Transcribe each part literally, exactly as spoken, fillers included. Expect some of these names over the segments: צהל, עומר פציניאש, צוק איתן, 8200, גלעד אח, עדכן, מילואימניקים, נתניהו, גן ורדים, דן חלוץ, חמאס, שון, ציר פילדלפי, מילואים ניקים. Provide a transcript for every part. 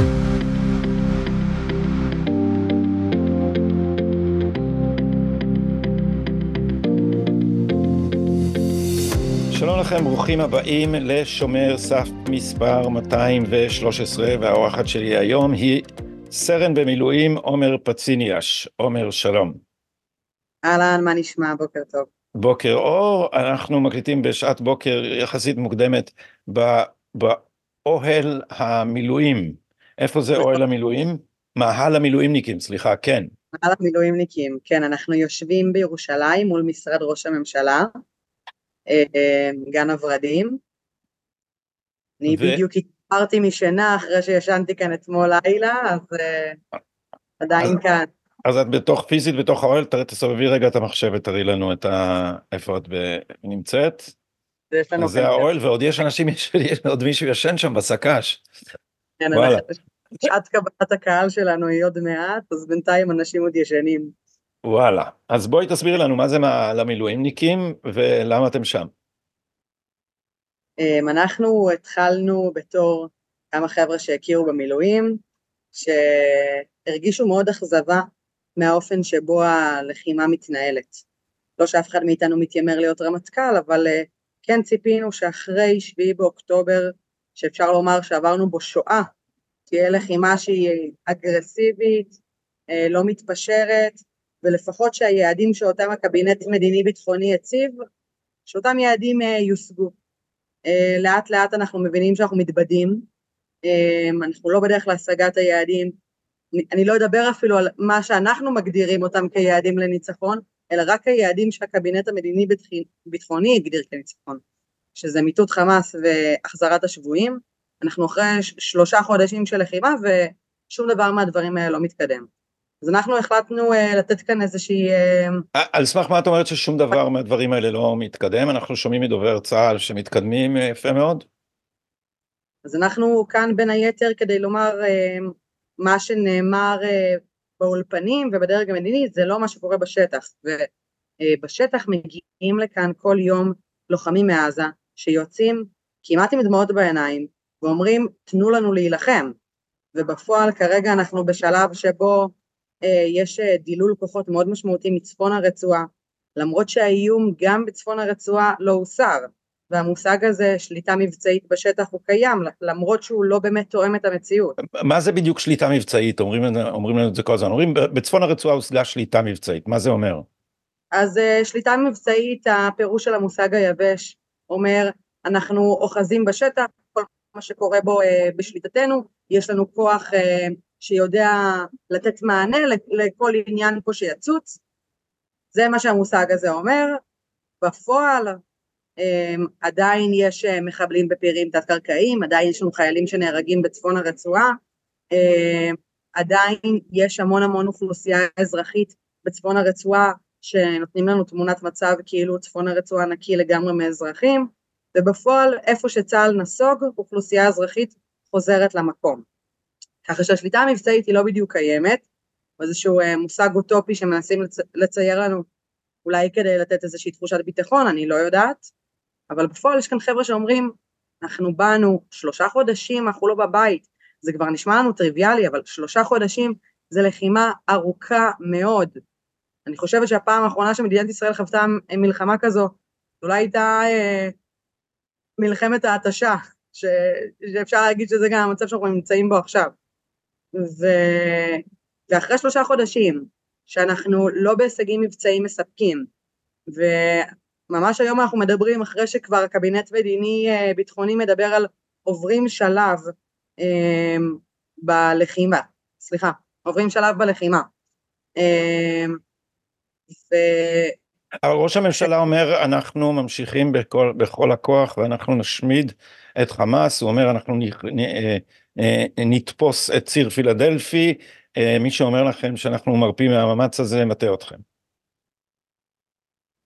שלום לכם, ברוכים הבאים לשומר סף מספר מאתיים שלוש עשרה, והאורחת שלי היום היא סרן במילואים עומר פציניאש. עומר, שלום. אהלן, מה נשמע? בוקר טוב. בוקר אור, אנחנו מקליטים בשעת בוקר יחסית מוקדמת באוהל המילואים. איפה זה אוהל המילואים? מאהל המילואים ניקים, סליחה, כן. מאהל המילואים ניקים, כן, אנחנו יושבים בירושלים מול משרד ראש הממשלה. גן ורדים. אני בדיוק התעוררתי משינה אחרי שישנתי כאן אתמול לילה, אז עדיין כאן. אז את בתוך פיזית, בתוך האוהל, תסובבי רגע את המחשב ותראי לנו איפה את נמצאת. זה האוהל, ועוד יש אנשים, עוד מישהו ישן שם בסקש. שעת קבלת הקהל שלנו היא עוד מעט, אז בינתיים אנשים עוד ישנים. וואלה, אז בואי תסבירי לנו מה זה למילואים ניקים ולמה אתם שם. אנחנו התחלנו בתור כמה חבר'ה שהכירו במילואים, שהרגישו מאוד אכזבה מהאופן שבו הלחימה מתנהלת. לא שאף אחד מאיתנו מתיימר להיות רמטכ"ל, אבל כן ציפינו שאחרי שביעי באוקטובר, שאפשר לומר שעברנו בו שואה, תהיה לחימה שהיא אגרסיבית, לא מתפשרת, ולפחות שהיעדים שאותם הקבינט מדיני ביטחוני יציב, שאותם יעדים יושגו. לאט לאט אנחנו מבינים שאנחנו מתבדים, אנחנו לא בדרך להשגת היעדים, אני לא אדבר אפילו על מה שאנחנו מגדירים אותם כיעדים לניצחון, אלא רק היעדים שהקבינט המדיני ביטחוני יגדיר כניצחון, שזה מיטוט חמאס והחזרת השבויים. אנחנו אחרי שלושה חודשים של לחימה, ושום דבר מהדברים האלה לא מתקדם. אז אנחנו החלטנו uh, לתת כאן איזושהי... Uh... על סמך מה את אומרת ששום דבר מהדברים האלה לא מתקדם? אנחנו שומעים מדובר צהל שמתקדמים יפה מאוד? אז אנחנו כאן בין היתר כדי לומר uh, מה שנאמר uh, באולפנים ובדרג המדיני, זה לא מה שקורה בשטח. ובשטח uh, מגיעים לכאן כל יום לוחמים מעזה שיוצאים כמעט עם דמעות בעיניים ואומרים תנו לנו להילחם. ובפועל כרגע אנחנו בשלב שבו יש דילול כוחות מאוד משמעותי מצפון הרצועה, למרות שהאיום גם בצפון הרצועה לא הוסר, והמושג הזה, שליטה מבצעית בשטח, הוא קיים, למרות שהוא לא באמת תואם את המציאות. מה זה בדיוק שליטה מבצעית? אומרים, אומרים לנו את זה כל הזמן, אומרים בצפון הרצועה הושגה שליטה מבצעית, מה זה אומר? אז שליטה מבצעית, הפירוש של המושג היבש, אומר, אנחנו אוחזים בשטח, כל מה שקורה בו בשליטתנו, יש לנו כוח... שיודע לתת מענה לכל עניין פה שיצוץ, זה מה שהמושג הזה אומר. בפועל עדיין יש מחבלים בפירים תת-קרקעיים, עדיין יש לנו חיילים שנהרגים בצפון הרצועה, עדיין יש המון המון אוכלוסייה אזרחית בצפון הרצועה, שנותנים לנו תמונת מצב כאילו צפון הרצועה נקי לגמרי מאזרחים, ובפועל איפה שצהל נסוג, אוכלוסייה אזרחית חוזרת למקום. ככה שהשליטה המבצעית היא לא בדיוק קיימת, איזשהו מושג אוטופי שמנסים לצ... לצייר לנו, אולי כדי לתת איזושהי תחושת ביטחון, אני לא יודעת, אבל בפועל יש כאן חבר'ה שאומרים, אנחנו באנו שלושה חודשים, אנחנו לא בבית, זה כבר נשמע לנו טריוויאלי, אבל שלושה חודשים זה לחימה ארוכה מאוד. אני חושבת שהפעם האחרונה שמדינת ישראל חוותה מלחמה כזו, אולי הייתה אה, מלחמת ההתשה, ש... שאפשר להגיד שזה גם המצב שאנחנו נמצאים בו עכשיו. ואחרי שלושה חודשים שאנחנו לא בהישגים מבצעים מספקים, וממש היום אנחנו מדברים אחרי שכבר קבינט מדיני ביטחוני מדבר על עוברים שלב אה, בלחימה, סליחה, עוברים שלב בלחימה. אה, ו... ראש הממשלה אומר אנחנו ממשיכים בכל, בכל הכוח ואנחנו נשמיד את חמאס, הוא אומר אנחנו נכ... נ... נתפוס את ציר פילדלפי, מי שאומר לכם שאנחנו מרפים מהמאמץ הזה, מטעה אתכם.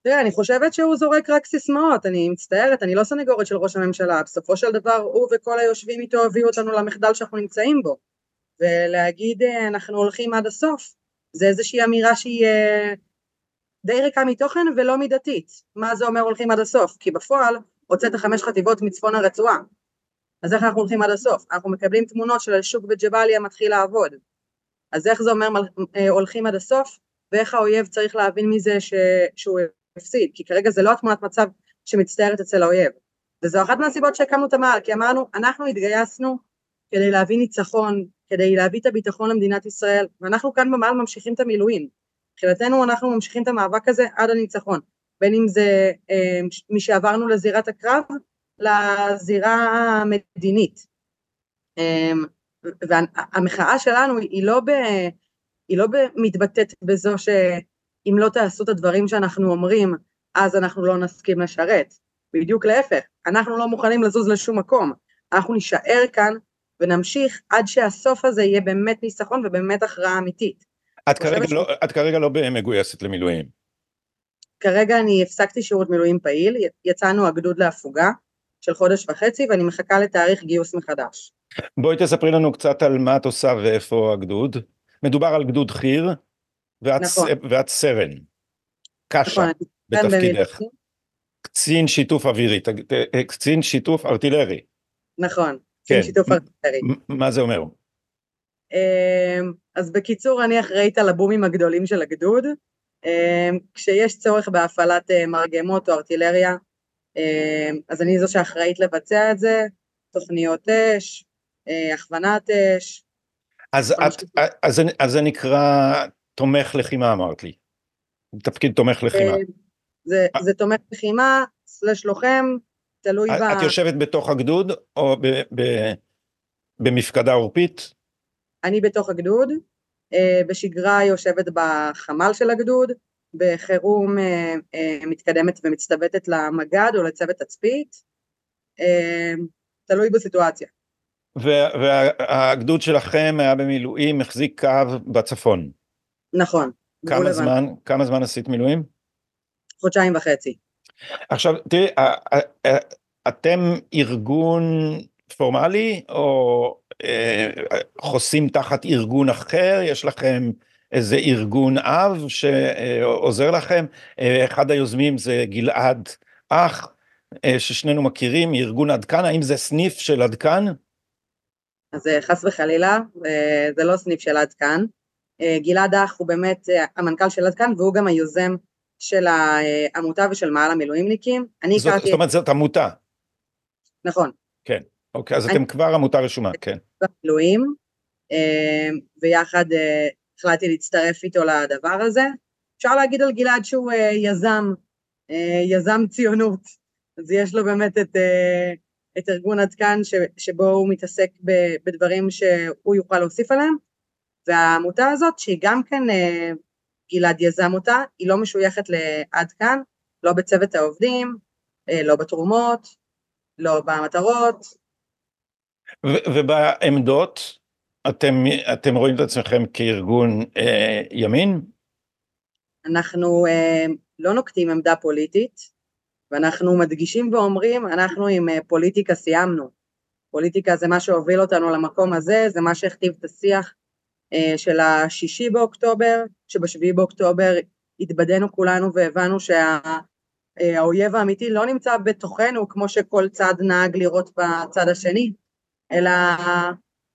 תראה, אני חושבת שהוא זורק רק סיסמאות, אני מצטערת, אני לא סנגורית של ראש הממשלה, בסופו של דבר הוא וכל היושבים איתו הביאו אותנו למחדל שאנחנו נמצאים בו, ולהגיד אנחנו הולכים עד הסוף, זה איזושהי אמירה שהיא די ריקה מתוכן ולא מידתית. מה זה אומר הולכים עד הסוף? כי בפועל הוצאת חמש חטיבות מצפון הרצועה, אז איך אנחנו הולכים עד הסוף? אנחנו מקבלים תמונות של השוק בג'באליה מתחיל לעבוד, אז איך זה אומר הולכים עד הסוף, ואיך האויב צריך להבין מזה ש... שהוא הפסיד, כי כרגע זה לא התמונת מצב שמצטערת אצל האויב, וזו אחת מהסיבות שהקמנו את המעל, כי אמרנו, אנחנו התגייסנו כדי להביא ניצחון, כדי להביא את הביטחון למדינת ישראל, ואנחנו כאן במעל ממשיכים את המילואים, מבחינתנו אנחנו ממשיכים את המאבק הזה עד הניצחון, בין אם זה אה, מי שעברנו לזירת הקרב, לזירה המדינית, אה, והמחאה שלנו היא לא, ב, היא לא מתבטאת בזו שאם לא תעשו את הדברים שאנחנו אומרים, אז אנחנו לא נסכים לשרת, בדיוק להפך, אנחנו לא מוכנים לזוז לשום מקום, אנחנו נשאר כאן ונמשיך עד שהסוף הזה יהיה באמת ניצחון ובאמת הכרעה אמיתית. את כרגע, ש... לא, את כרגע לא מגויסת למילואים. כרגע אני הפסקתי שירות מילואים פעיל, יצאנו הגדוד להפוגה של חודש וחצי, ואני מחכה לתאריך גיוס מחדש. בואי תספרי לנו קצת על מה את עושה ואיפה הגדוד. מדובר על גדוד חיר, ואת, נכון. ואת סרן. קשה, נכון, בתפקידך. קצין שיתוף אווירי, קצין שיתוף ארטילרי. נכון, קצין שיתוף ארטילרי. מה זה אומר? אז בקיצור, אני אחראית על הבומים הגדולים של הגדוד, כשיש צורך בהפעלת מרגמות או ארטילריה, אז אני זו שאחראית לבצע את זה, תוכניות אש, הכוונת אש. אז זה נקרא תומך לחימה, אמרת לי. תפקיד תומך לחימה. זה, זה תומך לחימה, סלש לוחם, תלוי בה. את יושבת בתוך הגדוד, או ב, ב, במפקדה עורפית? אני בתוך הגדוד, בשגרה יושבת בחמ"ל של הגדוד, בחירום מתקדמת ומצטוותת למגד או לצוות תצפית, תלוי בסיטואציה. והגדוד שלכם היה במילואים, מחזיק קו בצפון. נכון. כמה זמן, כמה זמן עשית מילואים? חודשיים וחצי. עכשיו, תראי, אתם ארגון פורמלי, או חוסים תחת ארגון אחר, יש לכם איזה ארגון אב שעוזר לכם, אחד היוזמים זה גלעד אח, ששנינו מכירים, ארגון עדכן, האם זה סניף של עדכן? אז חס וחלילה, זה לא סניף של עדכן, גלעד אח הוא באמת המנכ"ל של עדכן, והוא גם היוזם של העמותה ושל מעל המילואים ניקים. אני זאת, זאת אומרת, זאת עמותה. נכון. כן, אוקיי, אז אני... אתם כבר עמותה רשומה, כן. במילואים, ויחד החלטתי להצטרף איתו לדבר הזה. אפשר להגיד על גלעד שהוא יזם, יזם ציונות, אז יש לו באמת את, את ארגון עדכן שבו הוא מתעסק בדברים שהוא יוכל להוסיף עליהם, והעמותה הזאת שהיא גם כן... גלעד יזם אותה, היא לא משויכת לעד כאן, לא בצוות העובדים, לא בתרומות, לא במטרות. ו- ובעמדות, אתם, אתם רואים את עצמכם כארגון אה, ימין? אנחנו אה, לא נוקטים עמדה פוליטית, ואנחנו מדגישים ואומרים, אנחנו עם אה, פוליטיקה סיימנו. פוליטיקה זה מה שהוביל אותנו למקום הזה, זה מה שהכתיב את השיח, של השישי באוקטובר, שבשביעי באוקטובר התבדנו כולנו והבנו שהאויב האמיתי לא נמצא בתוכנו, כמו שכל צד נהג לראות בצד השני, אלא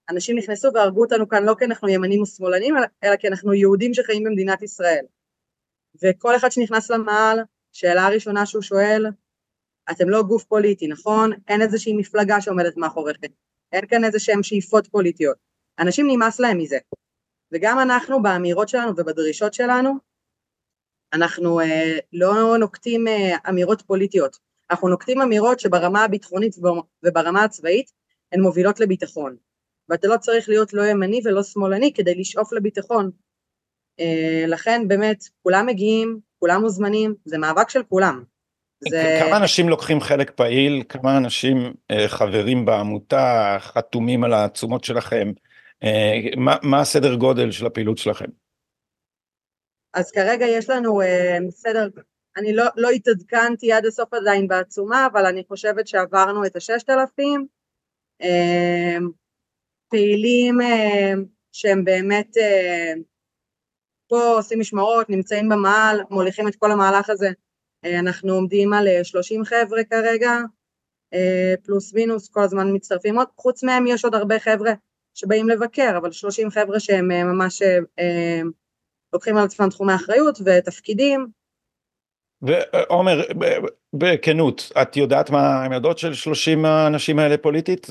אנשים נכנסו והרגו אותנו כאן לא כי אנחנו ימנים ושמאלנים, אלא כי אנחנו יהודים שחיים במדינת ישראל. וכל אחד שנכנס למעל, שאלה הראשונה שהוא שואל, אתם לא גוף פוליטי, נכון? אין איזושהי מפלגה שעומדת מאחוריכם, אין כאן איזשהם שאיפות פוליטיות. אנשים נמאס להם מזה, וגם אנחנו באמירות שלנו ובדרישות שלנו, אנחנו אה, לא נוקטים אה, אמירות פוליטיות, אנחנו נוקטים אמירות שברמה הביטחונית וברמה הצבאית, הן מובילות לביטחון, ואתה לא צריך להיות לא ימני ולא שמאלני, כדי לשאוף לביטחון, אה, לכן באמת כולם מגיעים, כולם מוזמנים, זה מאבק של כולם. זה... כמה אנשים לוקחים חלק פעיל, כמה אנשים אה, חברים בעמותה, חתומים על העצומות שלכם, מה, מה הסדר גודל של הפעילות שלכם? אז כרגע יש לנו סדר, אני לא, לא התעדכנתי עד הסוף עדיין בעצומה, אבל אני חושבת שעברנו את ה-ששת אלפים, פעילים שהם באמת פה עושים משמרות, נמצאים במעל, מוליכים את כל המהלך הזה, אנחנו עומדים על שלושים חבר'ה כרגע, פלוס מינוס, כל הזמן מצטרפים עוד, חוץ מהם יש עוד הרבה חבר'ה שבאים לבקר, אבל שלושים חבר'ה שהם ממש לוקחים על עצמם תחומי אחריות ותפקידים. ועומר, בכנות, את יודעת מה העמדות של שלושים האנשים האלה פוליטית?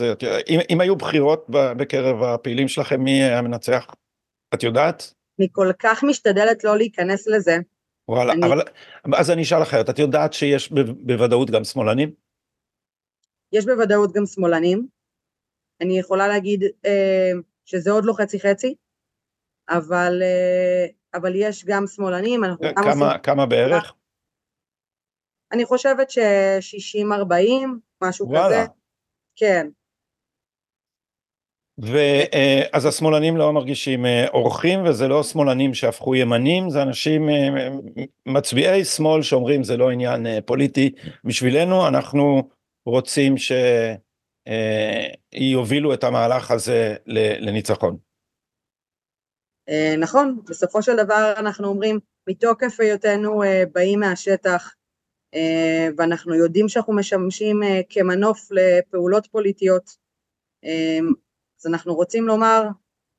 אם, אם היו בחירות בקרב הפעילים שלכם, מי המנצח? את יודעת? אני כל כך משתדלת לא להיכנס לזה. וואלה, אני... אבל אז אני אשאל אחרת, את יודעת שיש בוודאות גם שמאלנים? יש בוודאות גם שמאלנים, אני יכולה להגיד אה, שזה עוד לא חצי חצי, אבל, אה, אבל יש גם שמאלנים. אנחנו כמה, גם עושים... כמה בערך? אני חושבת ש-שישים ארבעים, משהו וואלה. כזה. כן. ואז השמאלנים לא מרגישים אורחים, וזה לא שמאלנים שהפכו ימנים, זה אנשים מצביעי שמאל שאומרים זה לא עניין פוליטי בשבילנו, אנחנו רוצים שיובילו את המהלך הזה לניצחון. נכון, בסופו של דבר אנחנו אומרים, מתוקף היותנו באים מהשטח, ואנחנו יודעים שאנחנו משמשים כמנוף לפעולות פוליטיות, אז אנחנו רוצים לומר,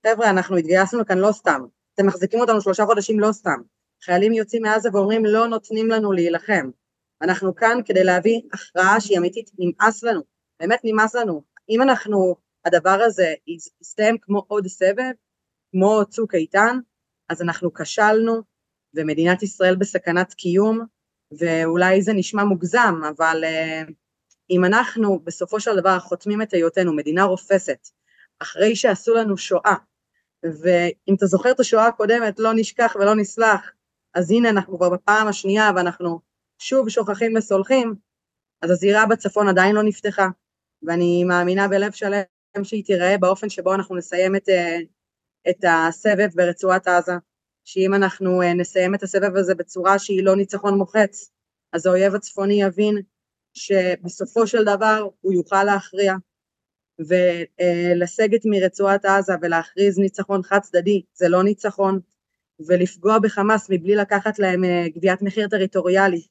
חבר'ה, אנחנו התגייסנו כאן לא סתם, אתם מחזיקים אותנו שלושה חודשים לא סתם, חיילים יוצאים מעזה ואומרים, לא נותנים לנו להילחם, אנחנו כאן כדי להביא הכרעה שהיא אמיתית, נמאס לנו, באמת נמאס לנו, אם אנחנו, הדבר הזה יסתיים כמו עוד סבב, כמו צוק איתן, אז אנחנו כשלנו, ומדינת ישראל בסכנת קיום, ואולי זה נשמע מוגזם, אבל אם אנחנו בסופו של דבר חותמים את היותנו, מדינה רופסת, אחרי שעשו לנו שואה, ואם אתה זוכר את השואה הקודמת, לא נשכח ולא נסלח, אז הנה אנחנו כבר בפעם השנייה, ואנחנו שוב שוכחים וסולחים, אז הזירה בצפון עדיין לא נפתחה, ואני מאמינה בלב שלם שהיא תיראה באופן שבו אנחנו נסיים את, את הסבב ברצועת עזה, שאם אנחנו נסיים את הסבב הזה בצורה שהיא לא ניצחון מוחץ, אז האויב הצפוני יבין שבסופו של דבר הוא יוכל להכריע, ולסגת מרצועת עזה ולהכריז ניצחון חד צדדי, זה לא ניצחון, ולפגוע בחמאס מבלי לקחת להם גביית מחיר טריטוריאלי,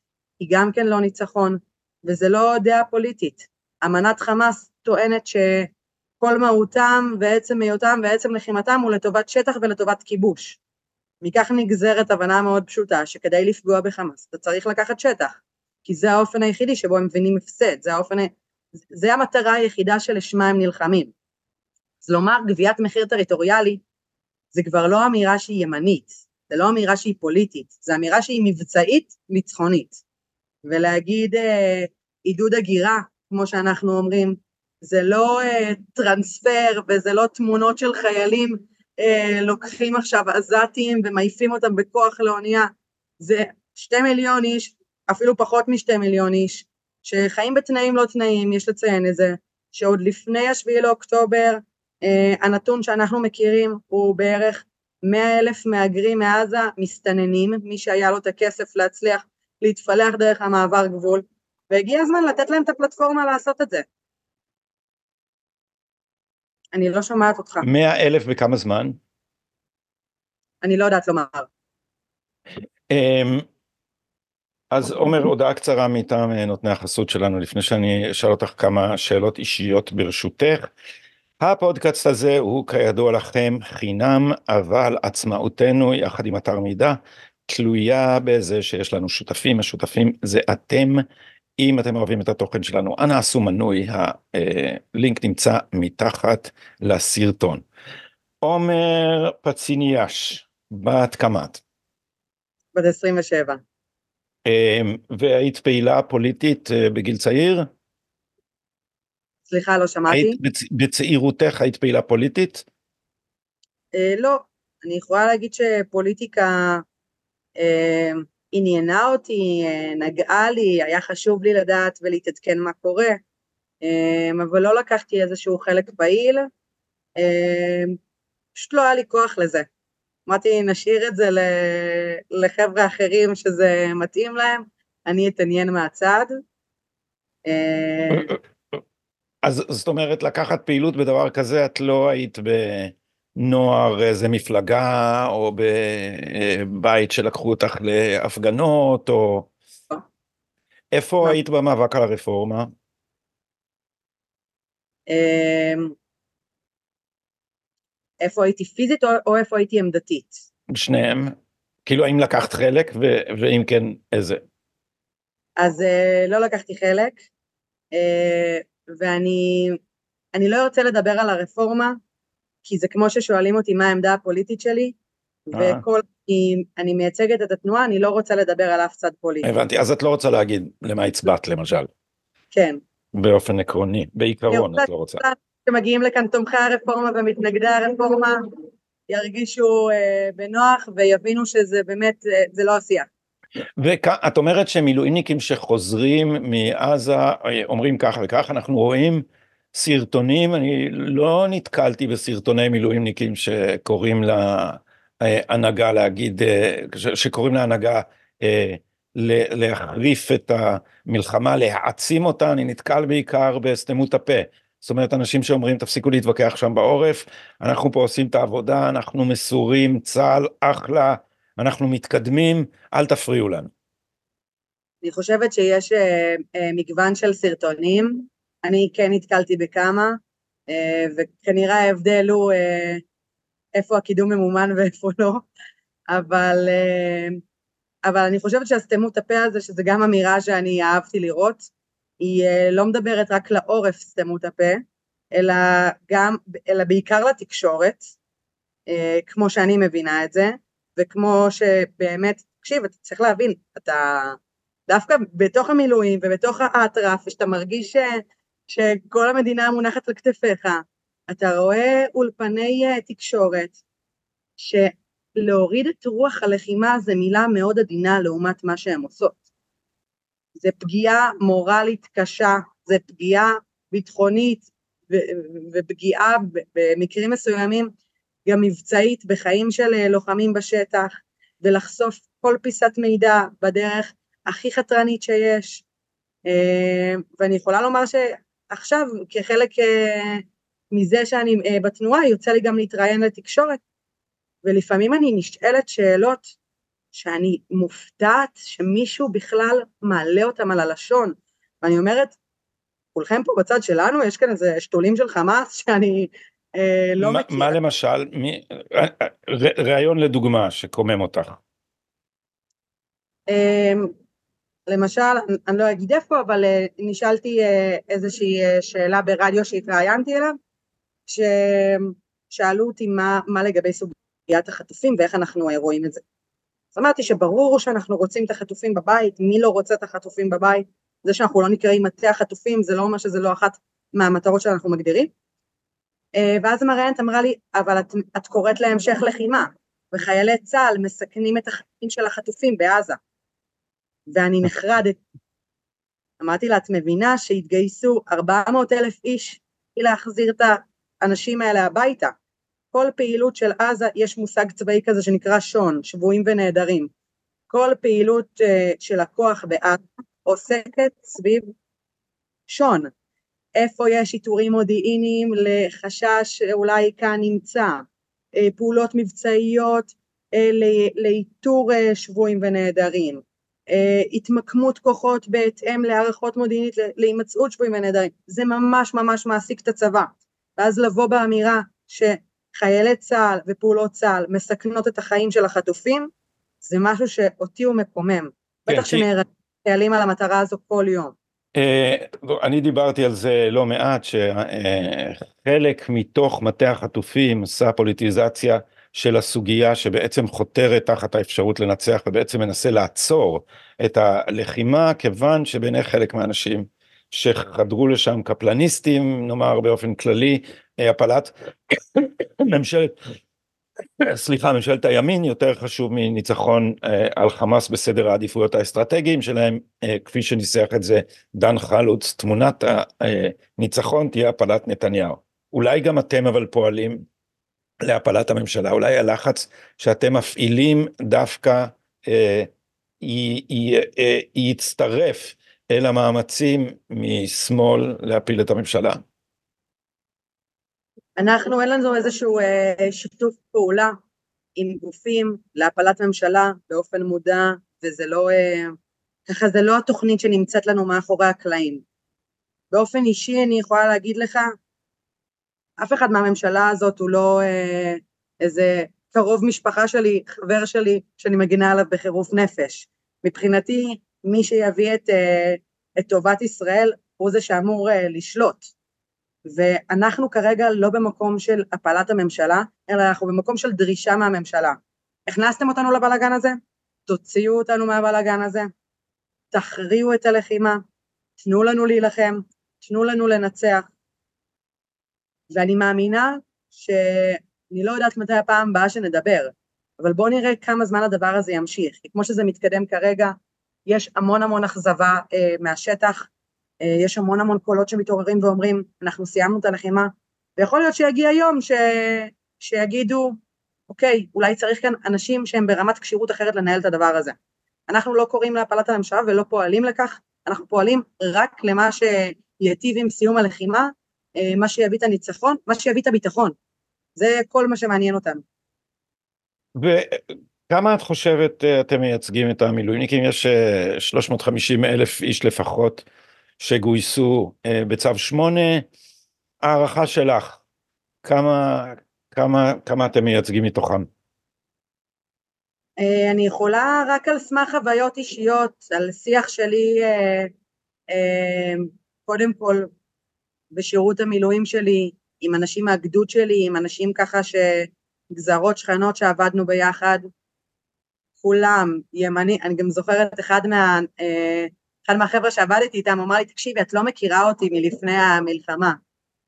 היא גם כן לא ניצחון, וזה לא דעה פוליטית. אמנת חמאס טוענת שכל מהותם ועצם היותם ועצם לחימתם הוא לטובת שטח ולטובת כיבוש. מכך נגזרת הבנה מאוד פשוטה, שכדי לפגוע בחמאס, אתה צריך לקחת שטח, כי זה האופן היחידי שבו הם מבינים הפסד, זה האופן היחידי, זה המטרה היחידה שלשמה הם נלחמים. אז לומר, גביית מחיר טריטוריאלי, זה כבר לא אמירה שהיא ימנית, זה לא אמירה שהיא פוליטית, זה אמירה שהיא מבצעית, ניצחונית. ולהגיד אה, עידוד הגירה, כמו שאנחנו אומרים, זה לא אה, טרנספר, וזה לא תמונות של חיילים, אה, לוקחים עכשיו עזתים, ומעיפים אותם בכוח לאונייה, זה שתי מיליון איש, אפילו פחות משתי מיליון איש, שחיים בתנאים לא תנאים, יש לציין את זה, שעוד לפני השביעי לאוקטובר, אה, הנתון שאנחנו מכירים הוא בערך מאה אלף מהגרים מעזה מסתננים, מי שהיה לו את הכסף להצליח להתפלח דרך המעבר גבול, והגיע הזמן לתת להם את הפלטפורמה לעשות את זה. אני לא שומעת אותך. מאה אלף בכמה זמן? אני לא יודעת לומר. אה... אז עומר, הודעה קצרה מטעם נותני החסות שלנו, לפני שאני אשאל אותך כמה שאלות אישיות ברשותך. הפודקאסט הזה הוא כידוע לכם חינם, אבל עצמאותנו יחד עם אתר מידע תלויה בזה שיש לנו שותפים, השותפים זה אתם, אם אתם אוהבים את התוכן שלנו, אנא עשו מנוי, הלינק נמצא מתחת לסרטון. עומר פציניאש, בת כמה את? בת עשרים ושבע. והיית פעילה פוליטית בגיל צעיר? סליחה, לא שמעתי. בצעירותך היית פעילה פוליטית? לא, אני יכולה להגיד שפוליטיקה עניינה אותי, נגעה לי, היה חשוב לי לדעת ולהתעדכן מה קורה, אבל לא לקחתי איזשהו חלק פעיל, פשוט לא היה לי כוח לזה. אמרתי, נשאיר את זה לחבר'ה אחרים שזה מתאים להם, אני אתעניין מהצד. אז זאת אומרת, לקחת פעילות בדבר כזה, את לא היית בנוער איזה מפלגה, או בבית שלקחו אותך להפגנות, או... איפה היית במאבק על הרפורמה? איפה הייתי פיזית או איפה הייתי עמדתית? שניהם, כאילו האם לקחת חלק ואם כן איזה? אז לא לקחתי חלק, ואני אני לא רוצה לדבר על הרפורמה, כי זה כמו ששואלים אותי מה העמדה הפוליטית שלי, וכל אני, אני מייצגת את התנועה, אני לא רוצה לדבר על אף צד פוליטי. הבנתי, אז את לא רוצה להגיד למה הצבעת למשל. כן. באופן עקרוני, בעיקרון את לא רוצה. שמגיעים לכאן תומכי הרפורמה ומתנגדי הרפורמה, ירגישו אה, בנוח ויבינו שזה באמת, אה, זה לא עשייה. ואת אומרת שמילואיניקים שחוזרים מעזה, אומרים ככה וככה, אנחנו רואים סרטונים, אני לא נתקלתי בסרטוני מילואיניקים שקוראים לה... הנהגה להגיד, שקוראים להנהגה להחריף את המלחמה, להעצים אותה, אני נתקל בעיקר בסתימות הפה, זאת אומרת אנשים שאומרים תפסיקו להתווכח שם בעורף, אנחנו פה עושים את העבודה, אנחנו מסורים, צהל אחלה, אנחנו מתקדמים, אל תפריעו לנו. אני חושבת שיש מגוון של סרטונים, אני כן נתקלתי בכמה, וכנראה ההבדל הוא, איפה הקידום ממומן ואיפה לא, אבל, אבל אני חושבת שהסתימות הפה הזה, שזה גם אמירה שאני אהבתי לראות, היא לא מדברת רק לעורף סתימות הפה, אלא, גם, אלא בעיקר לתקשורת, כמו שאני מבינה את זה, וכמו שבאמת, תקשיב, אתה צריך להבין, אתה דווקא בתוך המילואים ובתוך האטרף, שאתה מרגיש ש, שכל המדינה מונחת על כתפיך, אתה רואה אולפני תקשורת, שלהוריד את רוח הלחימה זה מילה מאוד עדינה לעומת מה שהן עושות. זה פגיעה מורלית קשה, זה פגיעה ביטחונית, ופגיעה במקרים מסוימים, גם מבצעית בחיים של לוחמים בשטח, ולחשוף כל פיסת מידע בדרך הכי חתרנית שיש, ואני יכולה לומר שעכשיו כחלק... מזה שאני uh, בתנועה, יוצא לי גם להתראיין לתקשורת, ולפעמים אני נשאלת שאלות, שאני מופתעת, שמישהו בכלל מעלה אותם על הלשון, ואני אומרת, כולכם פה בצד שלנו, יש כאן איזה שתולים של חמאס, שאני uh, לא ما, מכיר. מה למשל, מי, ר, רעיון לדוגמה, שקומם אותך? Uh, למשל, אני לא אגיד איפה, אבל uh, נשאלתי uh, איזושהי uh, שאלה ברדיו שהתראיינתי אליו, ששאלו אותי מה, מה לגבי סוגיית החטופים ואיך אנחנו רואים את זה. אז אמרתי שברור שאנחנו רוצים את החטופים בבית, מי לא רוצה את החטופים בבית, זה שאנחנו לא נקראים מתי החטופים, זה לא אומר שזה לא אחת מהמטרות שאנחנו מגדירים. ואז המראיינת אמרה לי, אבל את, את קוראת להמשך לחימה, וחיילי צהל מסכנים את החיים של החטופים בעזה. ואני נחרדתי. אמרתי לה, את מבינה שהתגייסו ארבע מאות אלף איש להחזיר את ה... אנשים האלה הביתה, כל פעילות של עזה, יש מושג צבאי כזה שנקרא שון, שבויים ונעדרים, כל פעילות uh, של הכוח בעזה, עוסקת סביב שון, איפה יש איתורים מודיעיניים, לחשש אולי כאן נמצא, אה, פעולות מבצעיות, אה, לאיתור אה, שבויים ונעדרים, אה, התמקמות כוחות בהתאם להערכות מודיעינית, להימצאות שבויים ונעדרים, זה ממש ממש מעסיק את הצבא, ואז לבוא באמירה שחיילי צהל ופעולות צהל מסכנות את החיים של החטופים, זה משהו שאותי הוא מקומם. בטח שמעלים על המטרה הזו כל יום. אני דיברתי על זה לא מעט, שחלק מתוך מטה החטופים עשה פוליטיזציה של הסוגיה שבעצם חותרת תחת האפשרות לנצח, ובעצם מנסה לעצור את הלחימה, כיוון שביני חלק מהאנשים, שחדרו לשם קפלניסטים, נאמר באופן כללי, הפלת ממשלת, סליחה, ממשלת הימין, יותר חשוב מניצחון על חמאס בסדר העדיפויות האסטרטגיים שלהם, כפי שניסח את זה דן חלוץ, תמונת הניצחון תהיה הפלת נתניהו. אולי גם אתם אבל פועלים להפלת הממשלה, אולי הלחץ שאתם מפעילים דווקא יצטרף, אלא מאמצים משמאל להפיל את הממשלה. אנחנו, אין לנו איזשהו אה, שיתוף פעולה עם גופים להפלת ממשלה באופן מודע, וזה לא, אה, ככה זה לא התוכנית שנמצאת לנו מאחורי הקלעים. באופן אישי אני יכולה להגיד לך אף אחד מהממשלה הזאת הוא לא אה, איזה קרוב משפחה שלי, חבר שלי, שאני מגינה עליו בחירוף נפש. מבחינתי, מי שיביא את, אה, את טובת ישראל, הוא זה שאמור אה, לשלוט. ואנחנו כרגע לא במקום של הפעלת הממשלה, אלא אנחנו במקום של דרישה מהממשלה. הכנסתם אותנו לבלגן הזה? תוציאו אותנו מהבלגן הזה. תכריעו את הלחימה, תנו לנו להילחם, תנו לנו לנצח. ואני מאמינה שאני לא יודעת מתי הפעם הבאה שנדבר, אבל בואו נראה כמה זמן הדבר הזה ימשיך, כי כמו שזה מתקדם כרגע, יש המון המון אכזבה אה, מהשטח, אה, יש המון המון קולות שמתעוררים ואומרים, אנחנו סיימנו את הלחימה, ויכול להיות שיגיע יום ש... שיגידו, אוקיי, אולי צריך כאן אנשים שהם ברמת קשירות אחרת לנהל את הדבר הזה. אנחנו לא קוראים להפלת הממשלה ולא פועלים לכך, אנחנו פועלים רק למה שיטיב עם סיום הלחימה, מה שיביא את הניצחון, מה שיביא את הביטחון. זה כל מה שמעניין אותנו. וכמה את חושבת אתם מייצגים את המילואימניקים? יש שלוש מאות וחמישים אלף איש לפחות שגויסו בצו שמונה. הערכה שלך, כמה, כמה, כמה אתם מייצגים מתוכם? אני יכולה רק על סמך חוויות אישיות, על שיח שלי, קודם כל, בשירות המילואים שלי, עם אנשים מהגדוד שלי, עם אנשים ככה שגזרות שכנות שעבדנו ביחד, כולם ימני, אני גם זוכרת אחד, מה, אחד מהחבר'ה שעבדתי איתם, אמר לי, תקשיבי, את לא מכירה אותי מלפני המלחמה,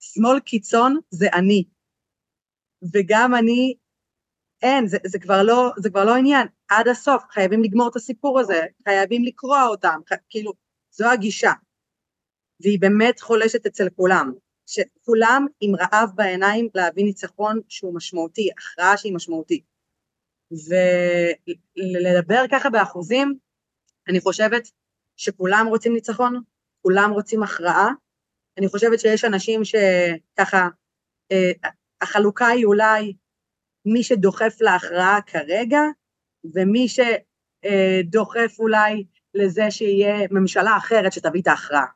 שמאל קיצון זה אני, וגם אני, אין, זה, זה, כבר לא, זה כבר לא עניין, עד הסוף, חייבים לגמור את הסיפור הזה, חייבים לקרוע אותם, חי, כאילו, זו הגישה, והיא באמת חולשת אצל כולם, שכולם עם רעב בעיניים להביא ניצחון שהוא משמעותי, הכרעה שהיא משמעותית, ולדבר ככה באחוזים, אני חושבת שכולם רוצים ניצחון, כולם רוצים הכרעה, אני חושבת שיש אנשים שככה, אה, החלוקה היא אולי, מי שדוחף להכרעה כרגע, ומי שדוחף אולי לזה שיהיה ממשלה אחרת שתביא את ההכרעה.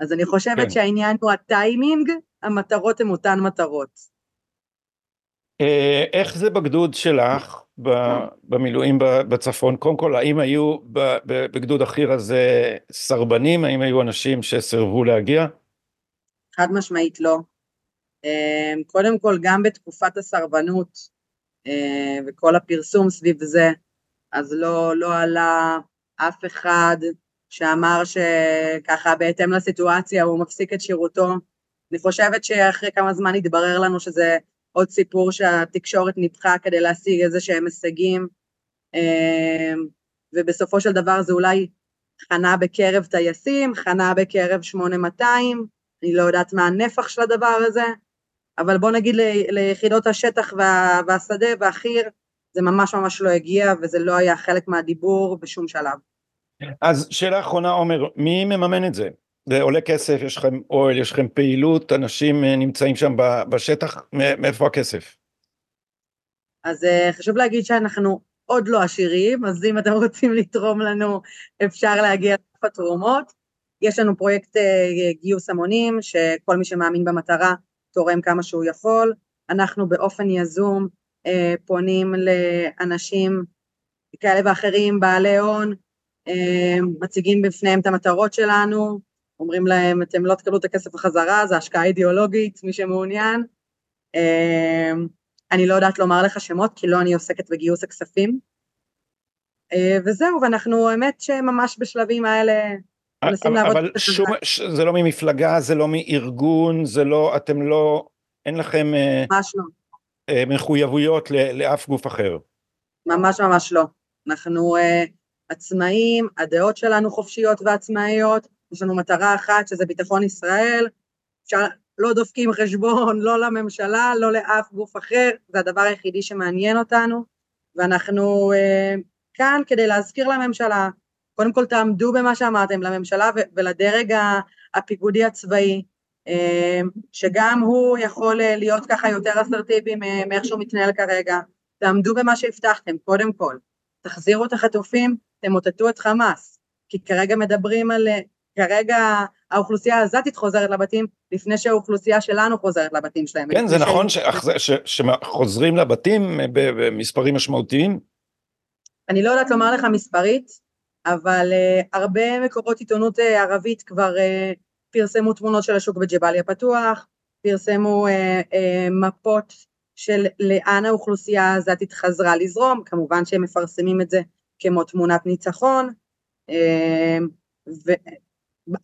אז אני חושבת כן. שהעניין הוא הטיימינג, המטרות הן אותן מטרות. איך זה בגדוד שלך, במילואים בצפון? קודם כל, האם היו בגדוד אחר הזה סרבנים? האם היו אנשים שסרבו להגיע? חד משמעית לא. קודם כל, גם בתקופת הסרבנות, וכל הפרסום סביב זה, אז לא, לא עלה אף אחד שאמר שככה בהתאם לסיטואציה הוא מפסיק את שירותו. אני חושבת שאחרי כמה זמן התברר לנו שזה עוד סיפור שהתקשורת ניפחה כדי להשיג איזה שהם הישגים, ובסופו של דבר זה אולי חנה בקרב טייסים, חנה בקרב שמונה מאתיים, אני לא יודעת מה הנפח של הדבר הזה, אבל בוא נגיד ליחידות השטח וה, והשדה והחיר, זה ממש ממש לא הגיע, וזה לא היה חלק מהדיבור בשום שלב. אז שאלה אחרונה, עומר, מי מממן את זה? זה עולה כסף, יש לכם אוהל, יש לכם פעילות, אנשים נמצאים שם בשטח, מאיפה הכסף? אז חשוב להגיד שאנחנו עוד לא עשירים, אז אם אתם רוצים לתרום לנו, אפשר להגיע לתרומות. יש לנו פרויקט גיוס המונים, שכל מי שמאמין במטרה, תורם כמה שהוא יכול. אנחנו באופן יזום פונים לאנשים כאלה ואחרים, בעלי הון, מציגים בפניהם את המטרות שלנו, אומרים להם, אתם לא תקבלו את הכסף החזרה, זה השקעה אידיאולוגית, מי שמעוניין. אני לא יודעת לומר לך שמות, כי לא אני עוסקת בגיוס הכספים. וזהו, ואנחנו האמת שממש בשלבים האלה, אבל שום, זה לא ממפלגה, זה לא מארגון, זה לא, אתם לא, אין לכם ממש לא. מחויבויות לאף גוף אחר. ממש ממש לא. אנחנו עצמאים, הדעות שלנו חופשיות ועצמאיות, יש לנו מטרה אחת שזה ביטחון ישראל, אפשר, לא דופקים חשבון, לא לממשלה, לא לאף גוף אחר, זה הדבר היחידי שמעניין אותנו, ואנחנו אה, כאן כדי להזכיר לממשלה, קודם כל תעמדו במה שאמרתם לממשלה ולדרג הפיגודי הצבאי, שגם הוא יכול להיות ככה יותר אסרטיבי מאיך שהוא מתנהל כרגע, תעמדו במה שהבטחתם, קודם כל, תחזירו את החטופים, תמוטטו את חמאס, כי כרגע מדברים על כרגע האוכלוסייה הזאתית חוזרת לבתים, לפני שהאוכלוסייה שלנו חוזרת לבתים שלהם. כן, זה נכון שחוזרים לבתים במספרים משמעותיים? אני לא יודעת לומר לך מספרית, אבל הרבה מקורות עיתונות ערבית כבר פרסמו תמונות של השוק בג'באליה פתוח, פרסמו מפות של לאן האוכלוסייה הזאתית חזרה לזרום, כמובן שהם מפרסמים את זה כמו תמונת ניצחון,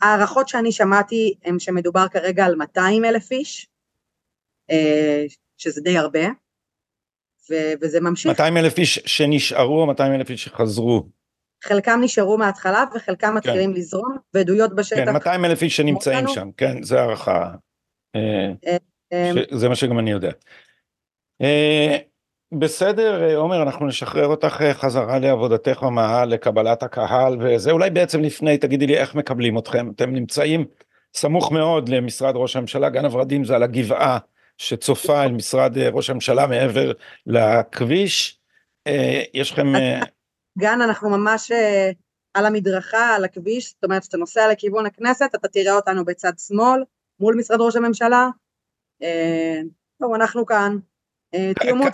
והערכות שאני שמעתי הם שמדובר כרגע על מאתיים אלף איש, שזה די הרבה, וזה ממשיך. מאתיים אלף איש שנשארו או מאתיים אלף איש שחזרו? חלקם נשארו מההתחלה וחלקם מתחילים לזרום, ועדויות בשטח. כן, מאתיים אלף איש שנמצאים שם, כן, זה הערכה, זה מה שגם אני יודע. בסדר, עומר, אנחנו נשחרר אותך חזרה לעבודתך במאהל, לקבלת הקהל, וזה אולי בעצם לפני, תגידי לי איך מקבלים אתכם, אתם נמצאים סמוך מאוד למשרד ראש הממשלה, גן ורדים זה על הגבעה שצופה אל משרד ראש הממשלה מעבר לכביש, יש לכם... גן, אנחנו ממש על המדרכה, על הכביש, זאת אומרת שאתה נוסע לכיוון הכנסת, אתה תראה אותנו בצד שמאל, מול משרד ראש הממשלה, טוב, אנחנו כאן.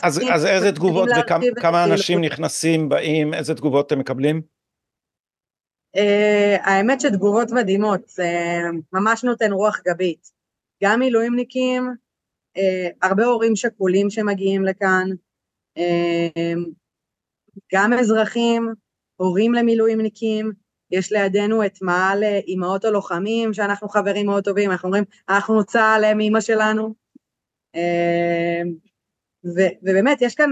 אז איזה תגובות וכמה אנשים נכנסים, באים, איזה תגובות אתם מקבלים? האמת שתגובות מדהימות, ממש נותן רוח גבית, גם מילואים ניקים, הרבה הורים שכולים שמגיעים לכאן, גם אזרחים, הורים למילואים ניקים, יש לידינו את מעל אימהות הלוחמים שאנחנו חברים מאוד טובים, אנחנו אומרים אנחנו צהל עם אימא שלנו, ובאמת יש כאן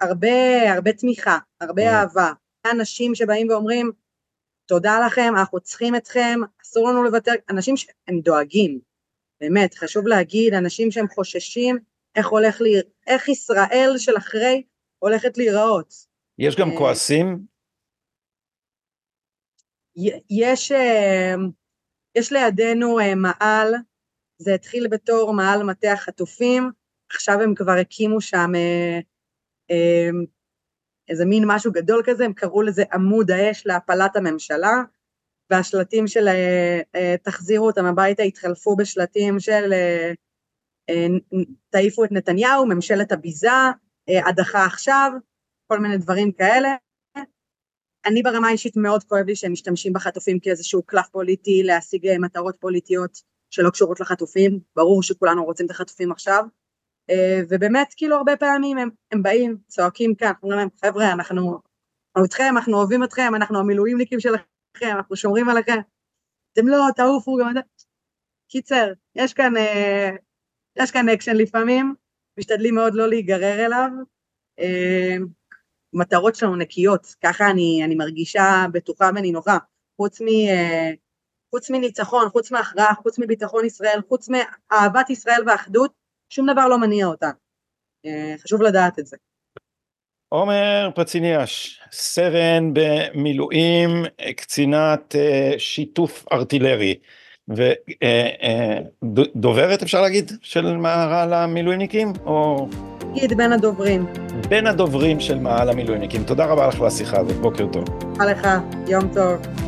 הרבה, הרבה תמיכה, הרבה אהבה, אנשים שבאים ואומרים, תודה לכם, אנחנו צריכים אתכם, אסור לנו לוותר, אנשים שהם דואגים, באמת, חשוב להגיד, אנשים שהם חוששים, איך הולך ל... איך ישראל של אחרי הולכת להיראות. יש גם כועסים? יש, יש לידינו מעל, זה התחיל בתור מעל מטה החטופים, עכשיו הם כבר הקימו שם איזה מין משהו גדול כזה, הם קראו לזה עמוד האש להפלת הממשלה, והשלטים של תחזירו אותם הביתה, התחלפו בשלטים של תעיפו את נתניהו, ממשלת הביזה, הדחה עכשיו, כל מיני דברים כאלה. אני ברמה האישית מאוד כואב לי שהם משתמשים בחטופים כאיזשהו קלף פוליטי, להשיג מטרות פוליטיות שלא קשורות לחטופים, ברור שכולנו רוצים את החטופים עכשיו, ובאמת כאילו הרבה פעמים הם, הם באים, צועקים כאן, אומרים להם, חבר'ה, אנחנו אוהבים, אנחנו אוהבים אתכם, אנחנו המילואימניקים שלכם, אנחנו שומרים עליכם, אתם לא, תעופו גם את זה, קיצר, יש כאן, יש כאן אקשן לפעמים, משתדלים מאוד לא להיגרר אליו, מטרות שלנו נקיות, ככה אני, אני מרגישה בטוחה ונינוחה, חוץ מ... חוץ מניצחון, חוץ מהכרעה, חוץ מביטחון ישראל, חוץ מאהבת ישראל ואחדות, שום דבר לא מניע אותה. חשוב לדעת את זה. עומר פציניאש, סרן במילואים, קצינת שיתוף ארטילרי, ודוברת אפשר להגיד של מאהל המילואימניקים? או... תגיד בין הדוברים. בין הדוברים של מאהל המילואימניקים. תודה רבה לך על השיחה הזאת, בוקר טוב. תודה לך, יום טוב.